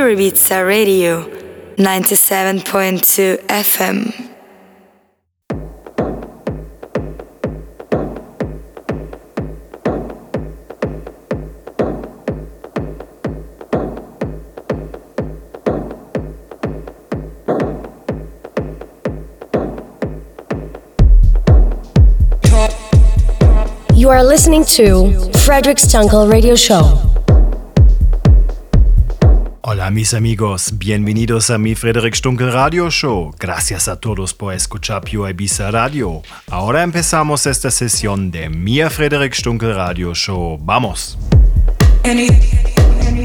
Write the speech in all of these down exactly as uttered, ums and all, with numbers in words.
Pure Ibiza Radio, ninety-seven point two F M. You are listening to Frederik Stunkel Radio Show. Hola mis amigos, bienvenidos a mi Frederik Stunkel Radio Show. Gracias a todos por escuchar Pure Ibiza Radio. Ahora empezamos esta sesión de mi Frederik Stunkel Radio Show. Vamos. Any, any, any.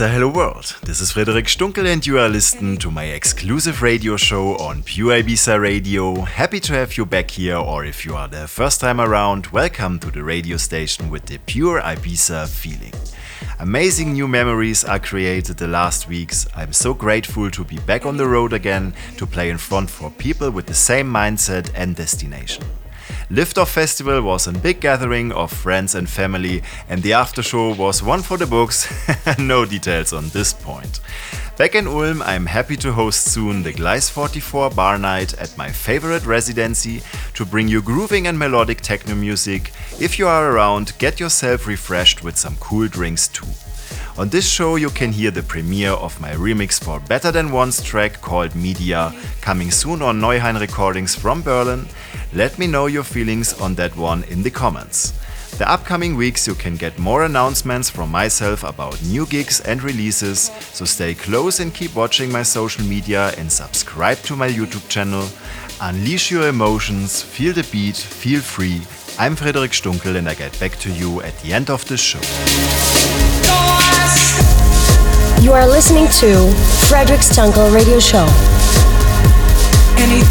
Hello world, this is Frederik Stunkel and you are listening to my exclusive radio show on Pure Ibiza Radio. Happy to have you back here, or if you are the first time around, welcome to the radio station with the Pure Ibiza feeling. Amazing new memories are created the last weeks. I'm so grateful to be back on the road again to play in front for people with the same mindset and destination. Liftoff Festival was a big gathering of friends and family, and the after show was one for the books. No details on this point. Back in Ulm, I'm happy to host soon the Gleis forty-four bar night at my favorite residency to bring you grooving and melodic techno music. If you are around, get yourself refreshed with some cool drinks too. On this show you can hear the premiere of my remix for Better Than One's track called MEDIA, coming soon on Neuhain recordings from Berlin. Let me know your feelings on that one in the comments. The upcoming weeks you can get more announcements from myself about new gigs and releases, so stay close and keep watching my social media and subscribe to my YouTube channel. Unleash your emotions, feel the beat, feel free. I'm Frederik Stunkel and I get back to you at the end of the show. You are listening to Frederik Stunkel Radio Show. Any-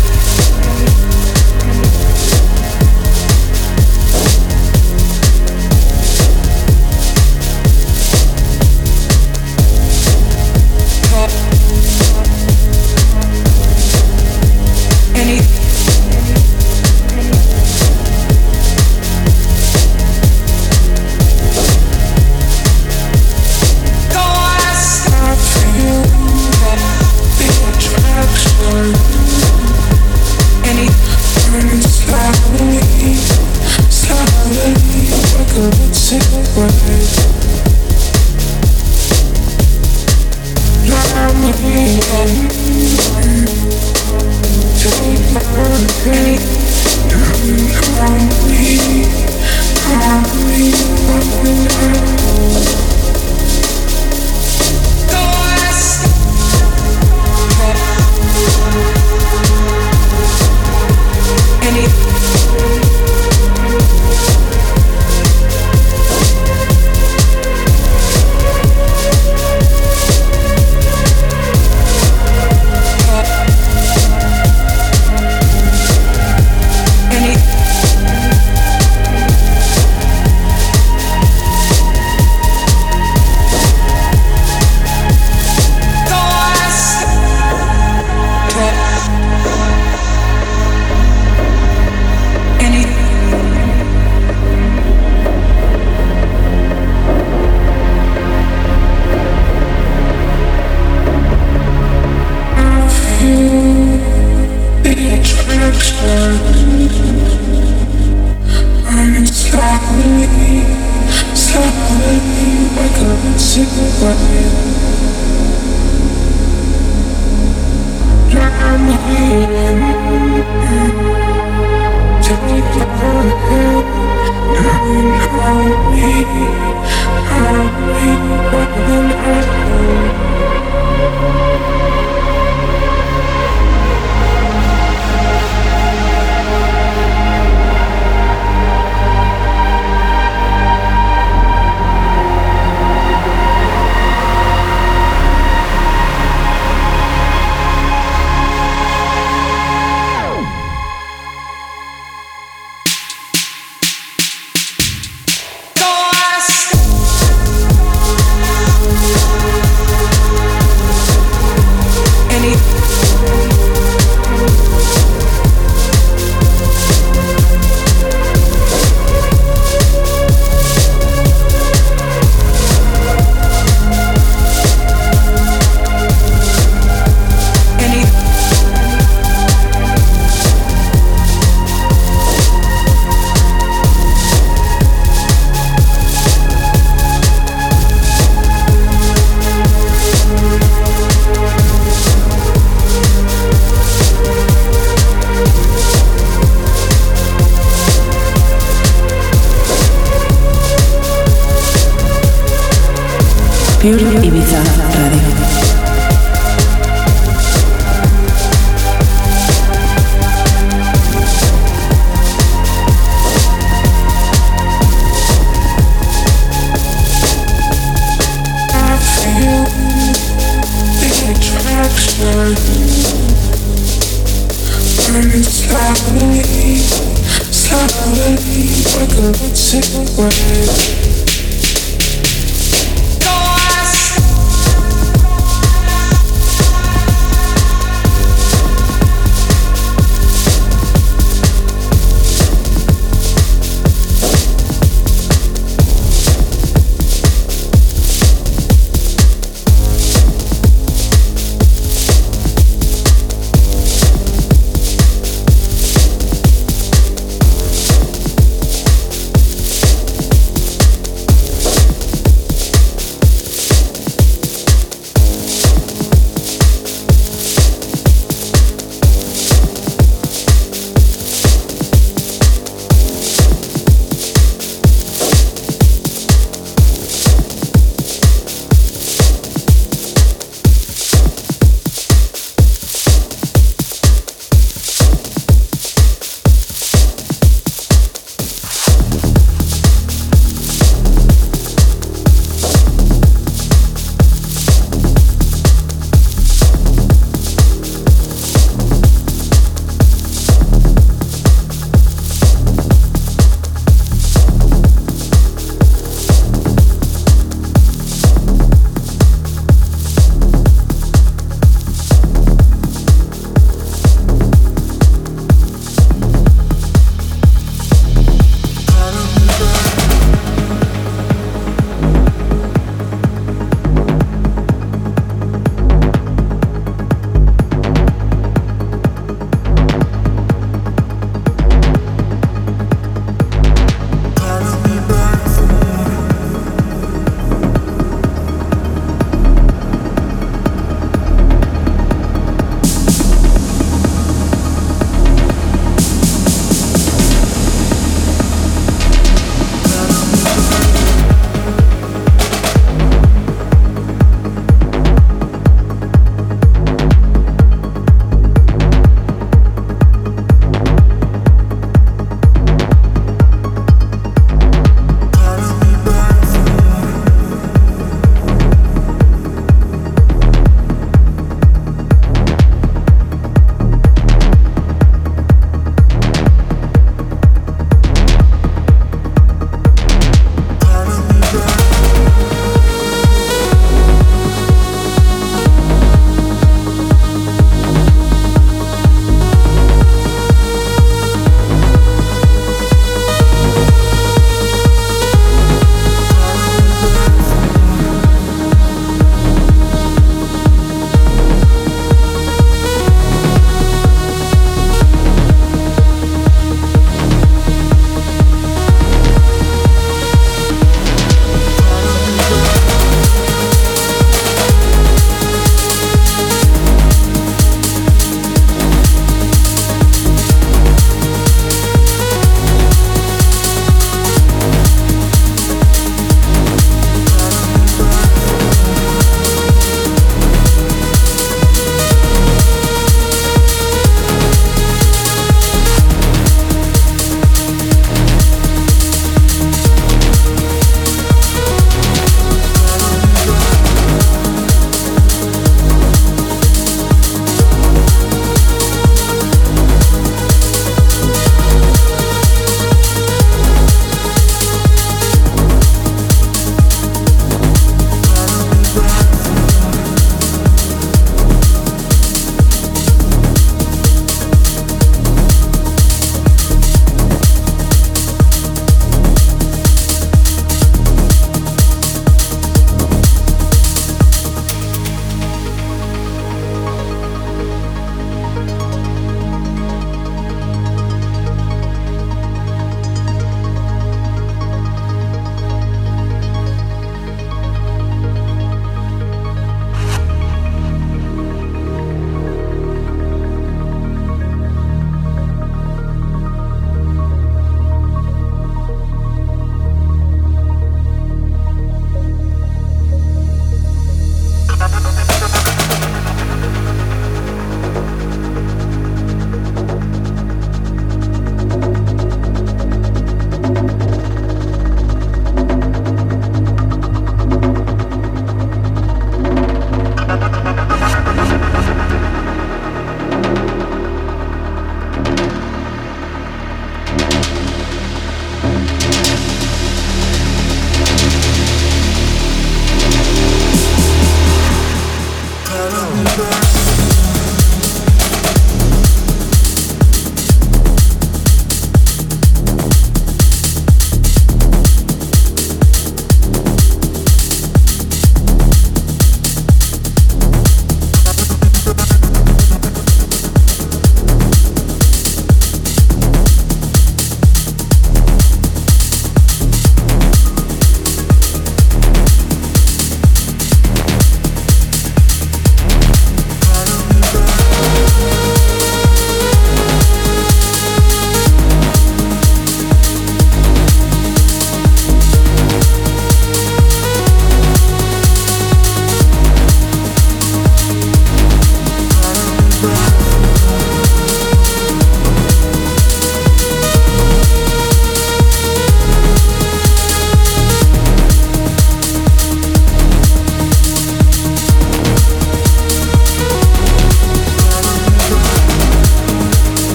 Pure Ibiza Radio.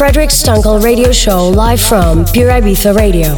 Frederik Stunkel radio show live from Pure Ibiza Radio.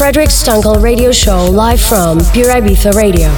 Frederik Stunkel radio show live from Pure Ibiza Radio.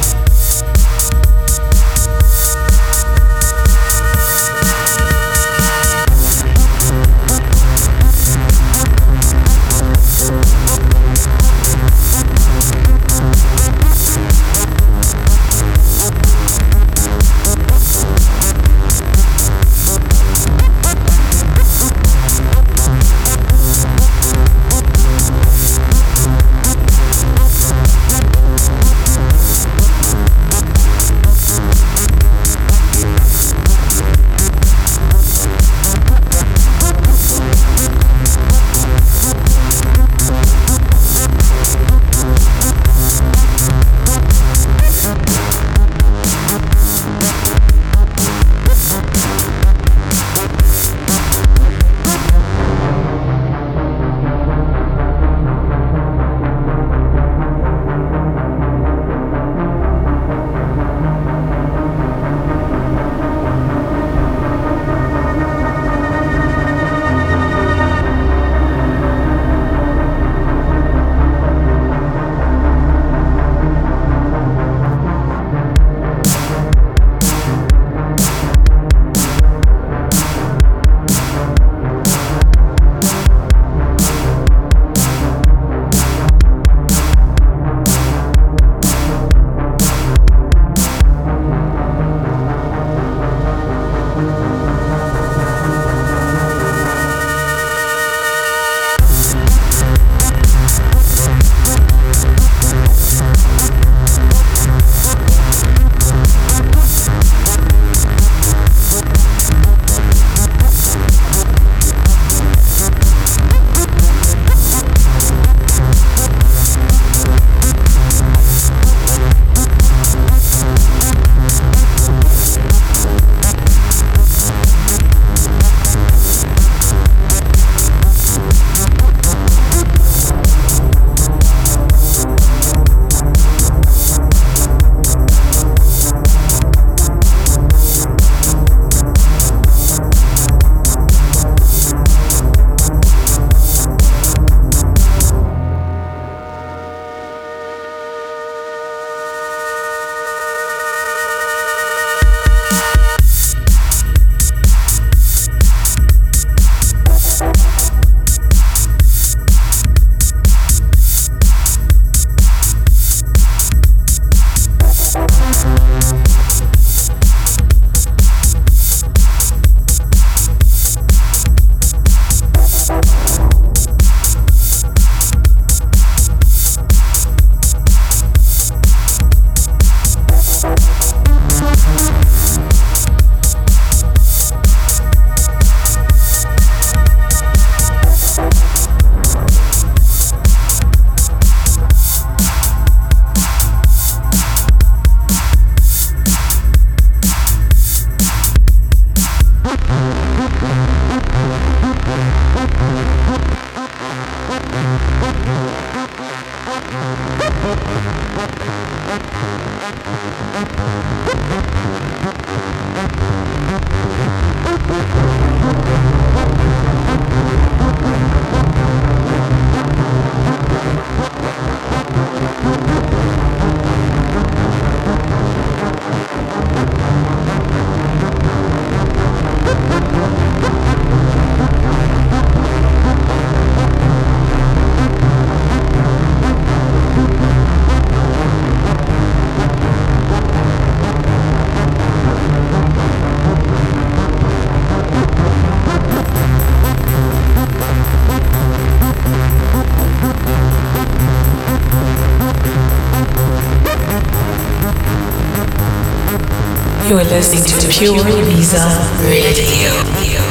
You are listening to Pure Ibiza Radio.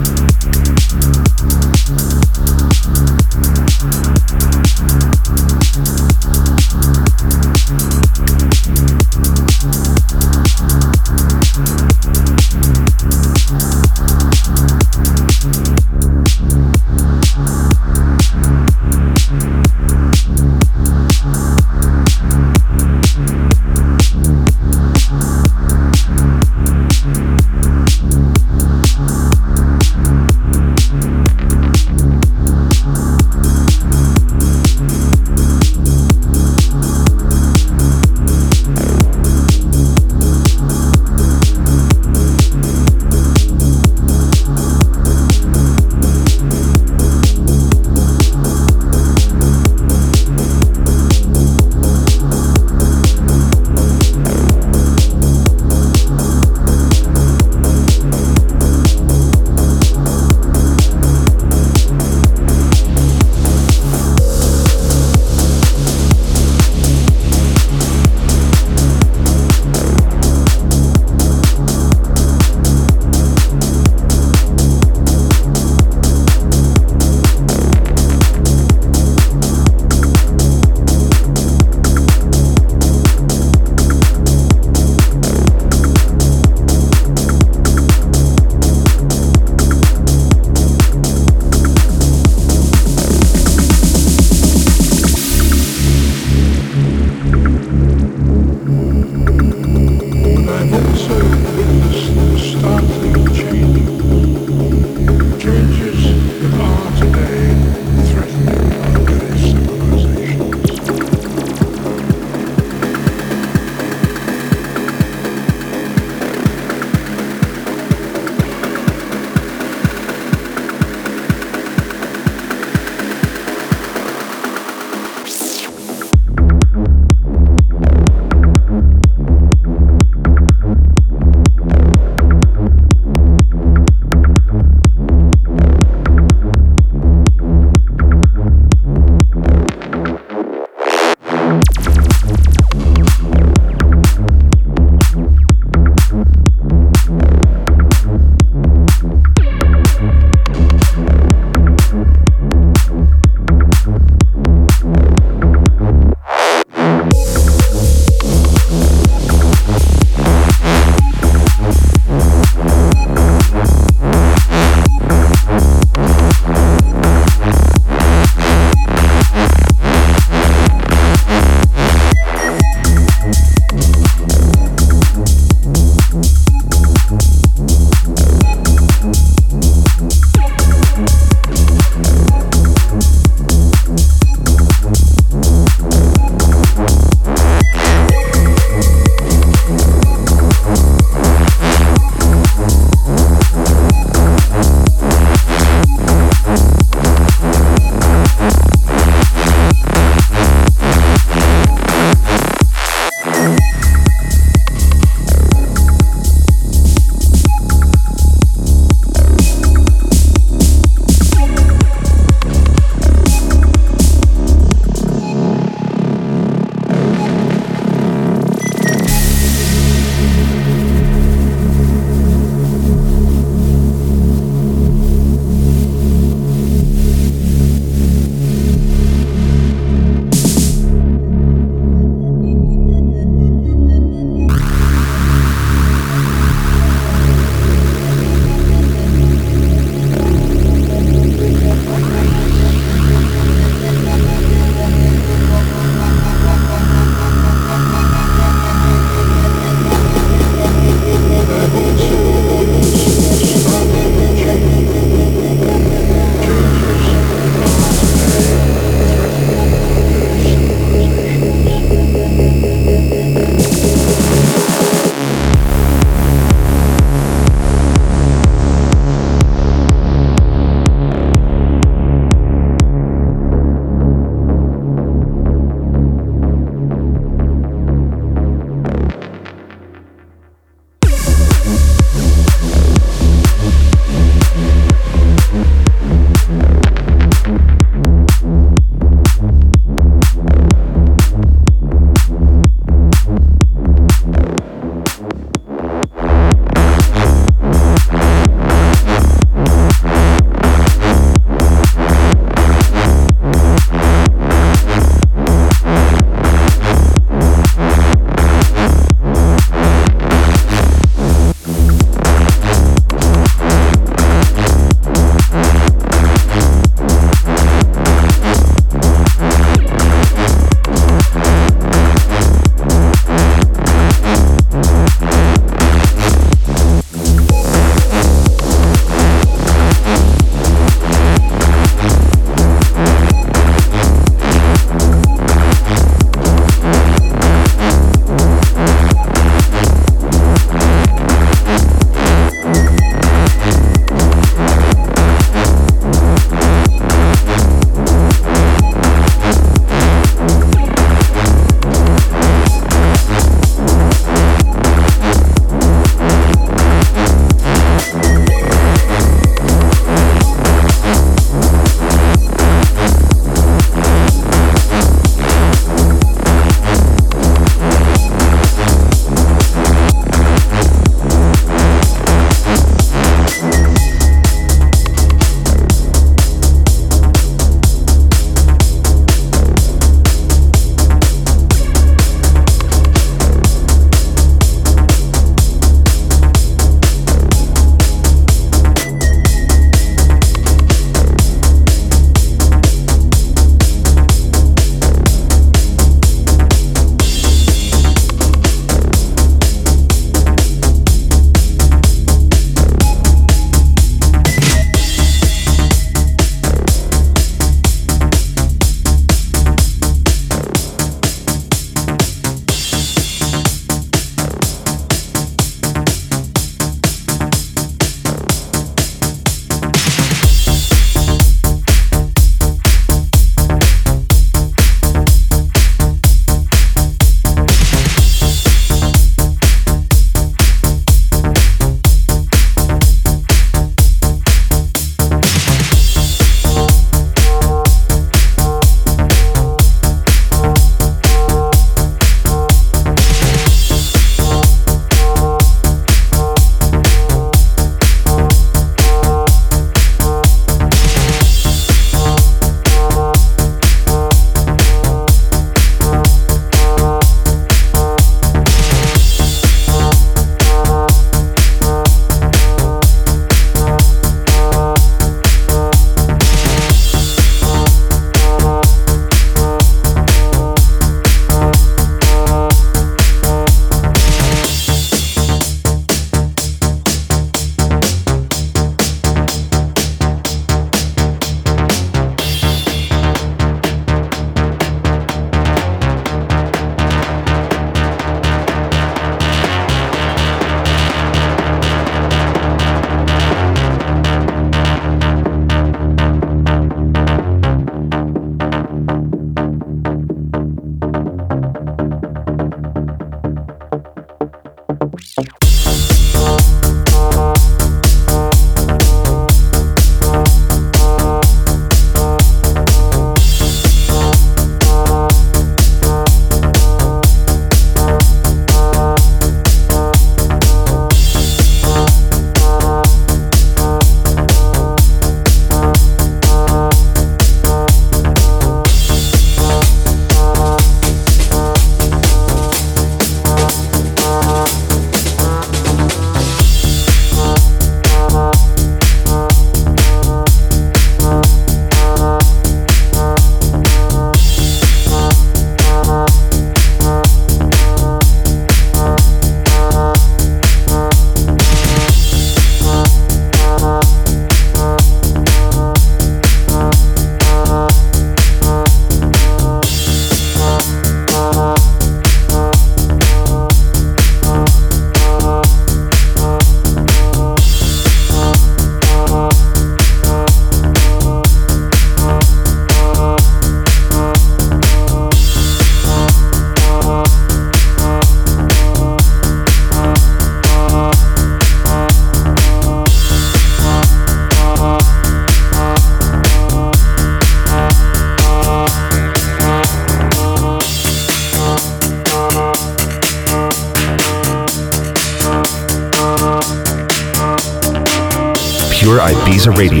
Pure Ibiza Radio.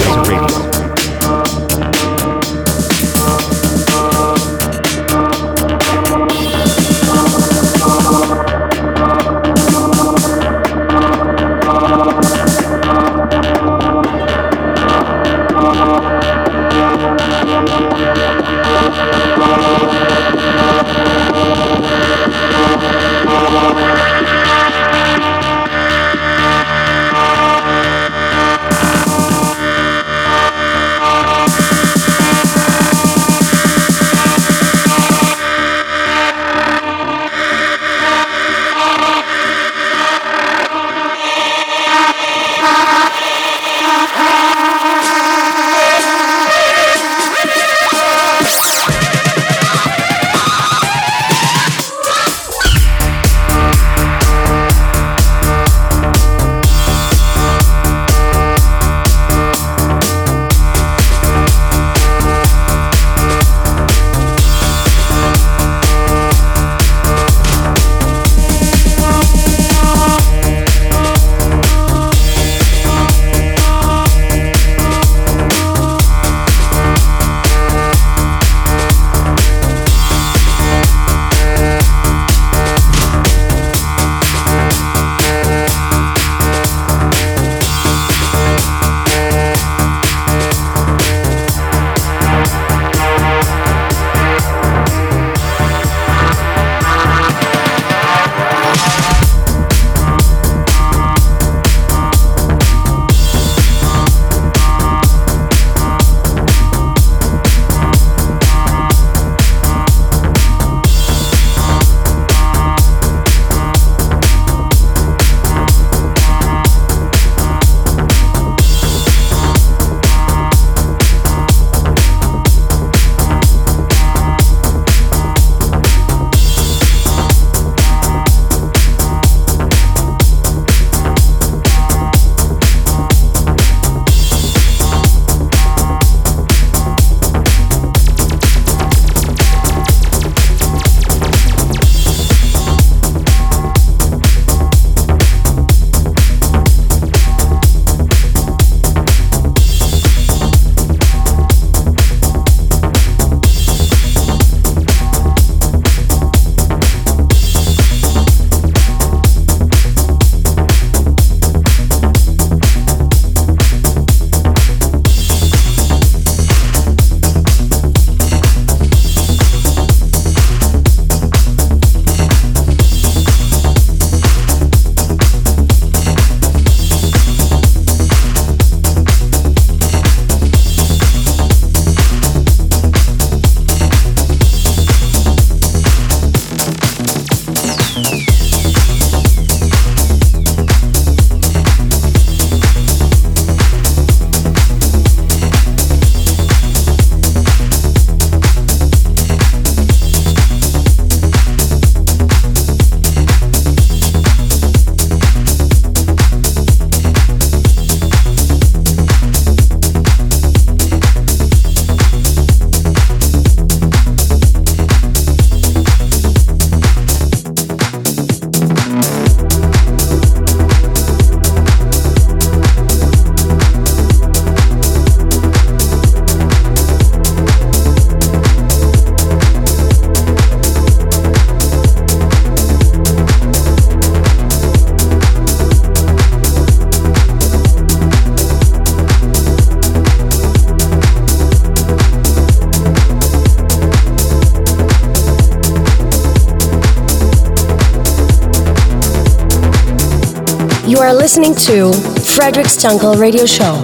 Listening to Frederik Stunkel Radio Show.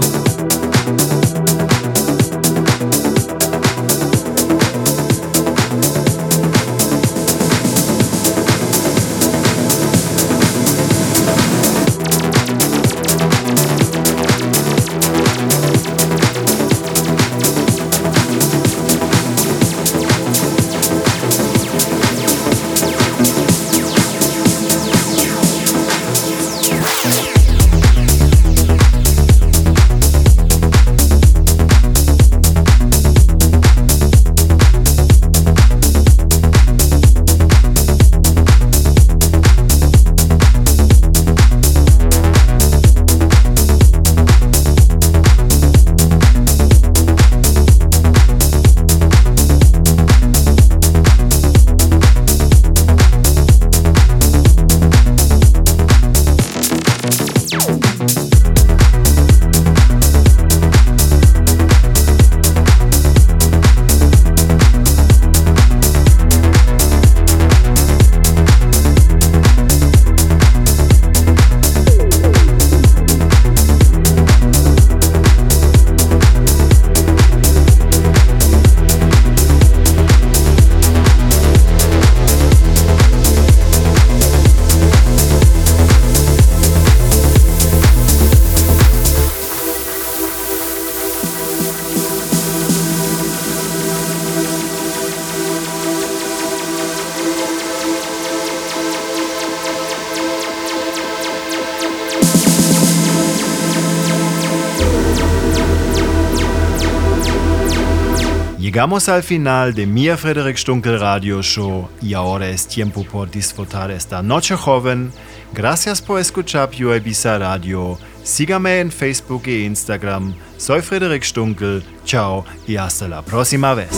Llegamos al final de mi Frederik Stunkel Radio Show y ahora es tiempo por disfrutar esta noche joven. Gracias por escuchar Pure Ibiza Radio. Sígame en Facebook e Instagram. Soy Frederik Stunkel. Ciao y hasta la próxima vez.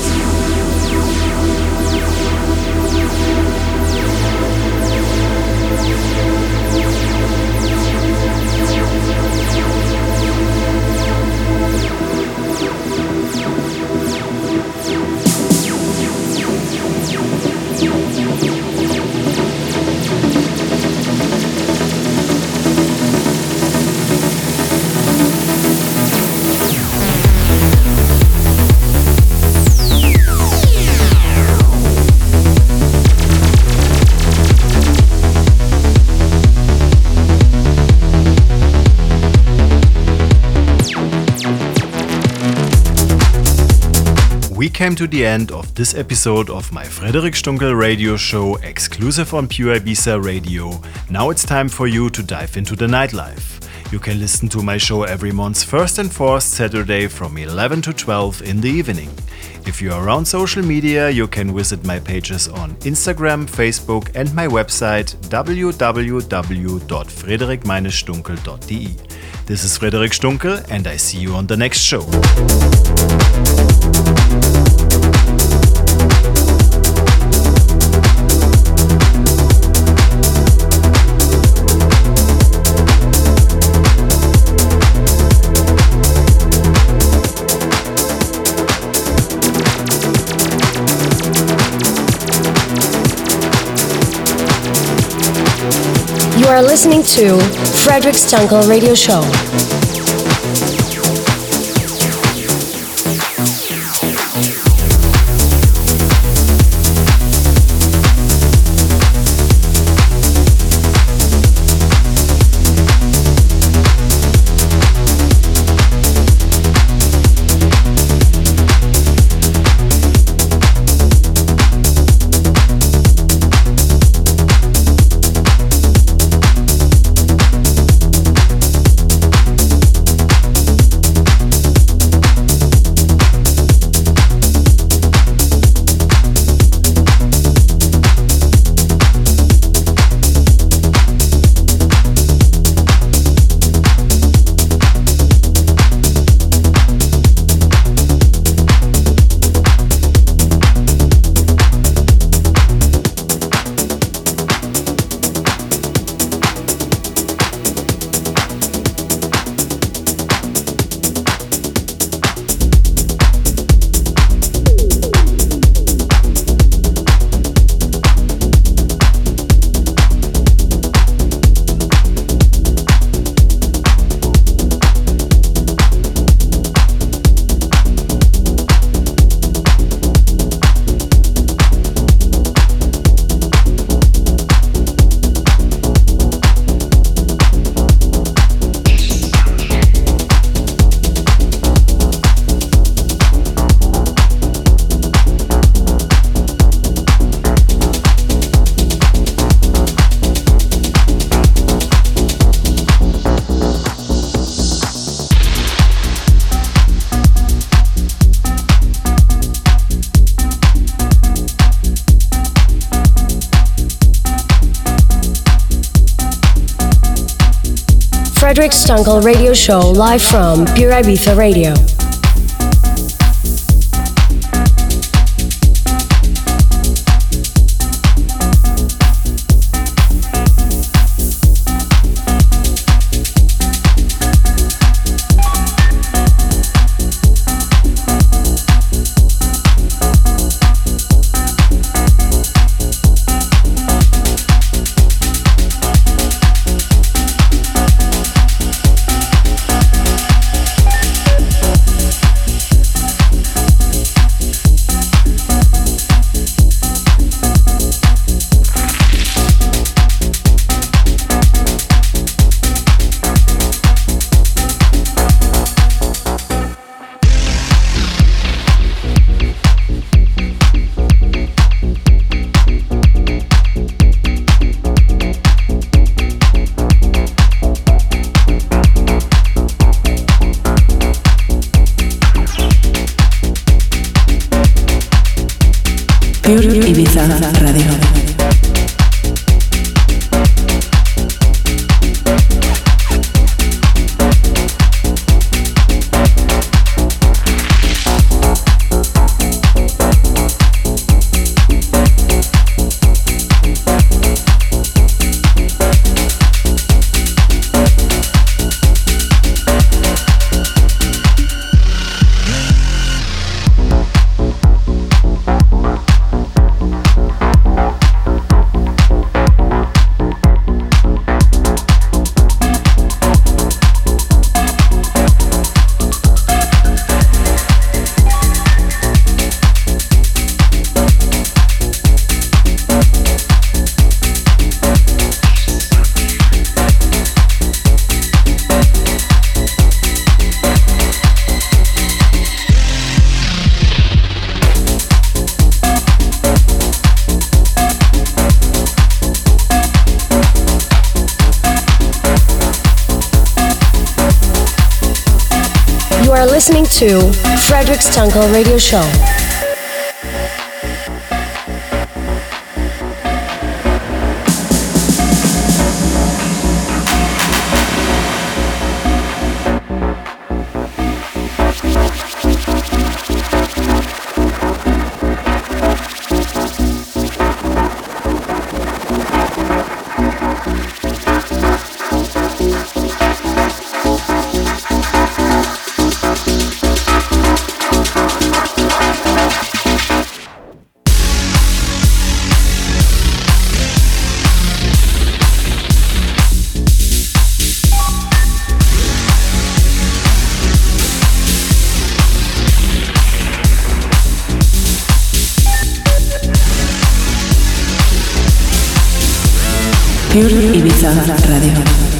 Came to the end of this episode of my Frederik Stunkel radio show exclusive on Pure Ibiza Radio. Now it's time for you to dive into the nightlife. You can listen to my show every month's first and fourth Saturday from eleven to twelve in the evening. If you're around social media, you can visit my pages on Instagram, Facebook and my website w w w dot frederic dash stunkel dot d e. This is Frederik Stunkel and I see you on the next show. You are listening to Frederik Stunkel Radio Show. Frederik Stunkel Radio Show live from Pure Ibiza Radio. Pure Ibiza Radio. Listening to Frederik Stunkel Radio Show. Pure Ibiza Radio.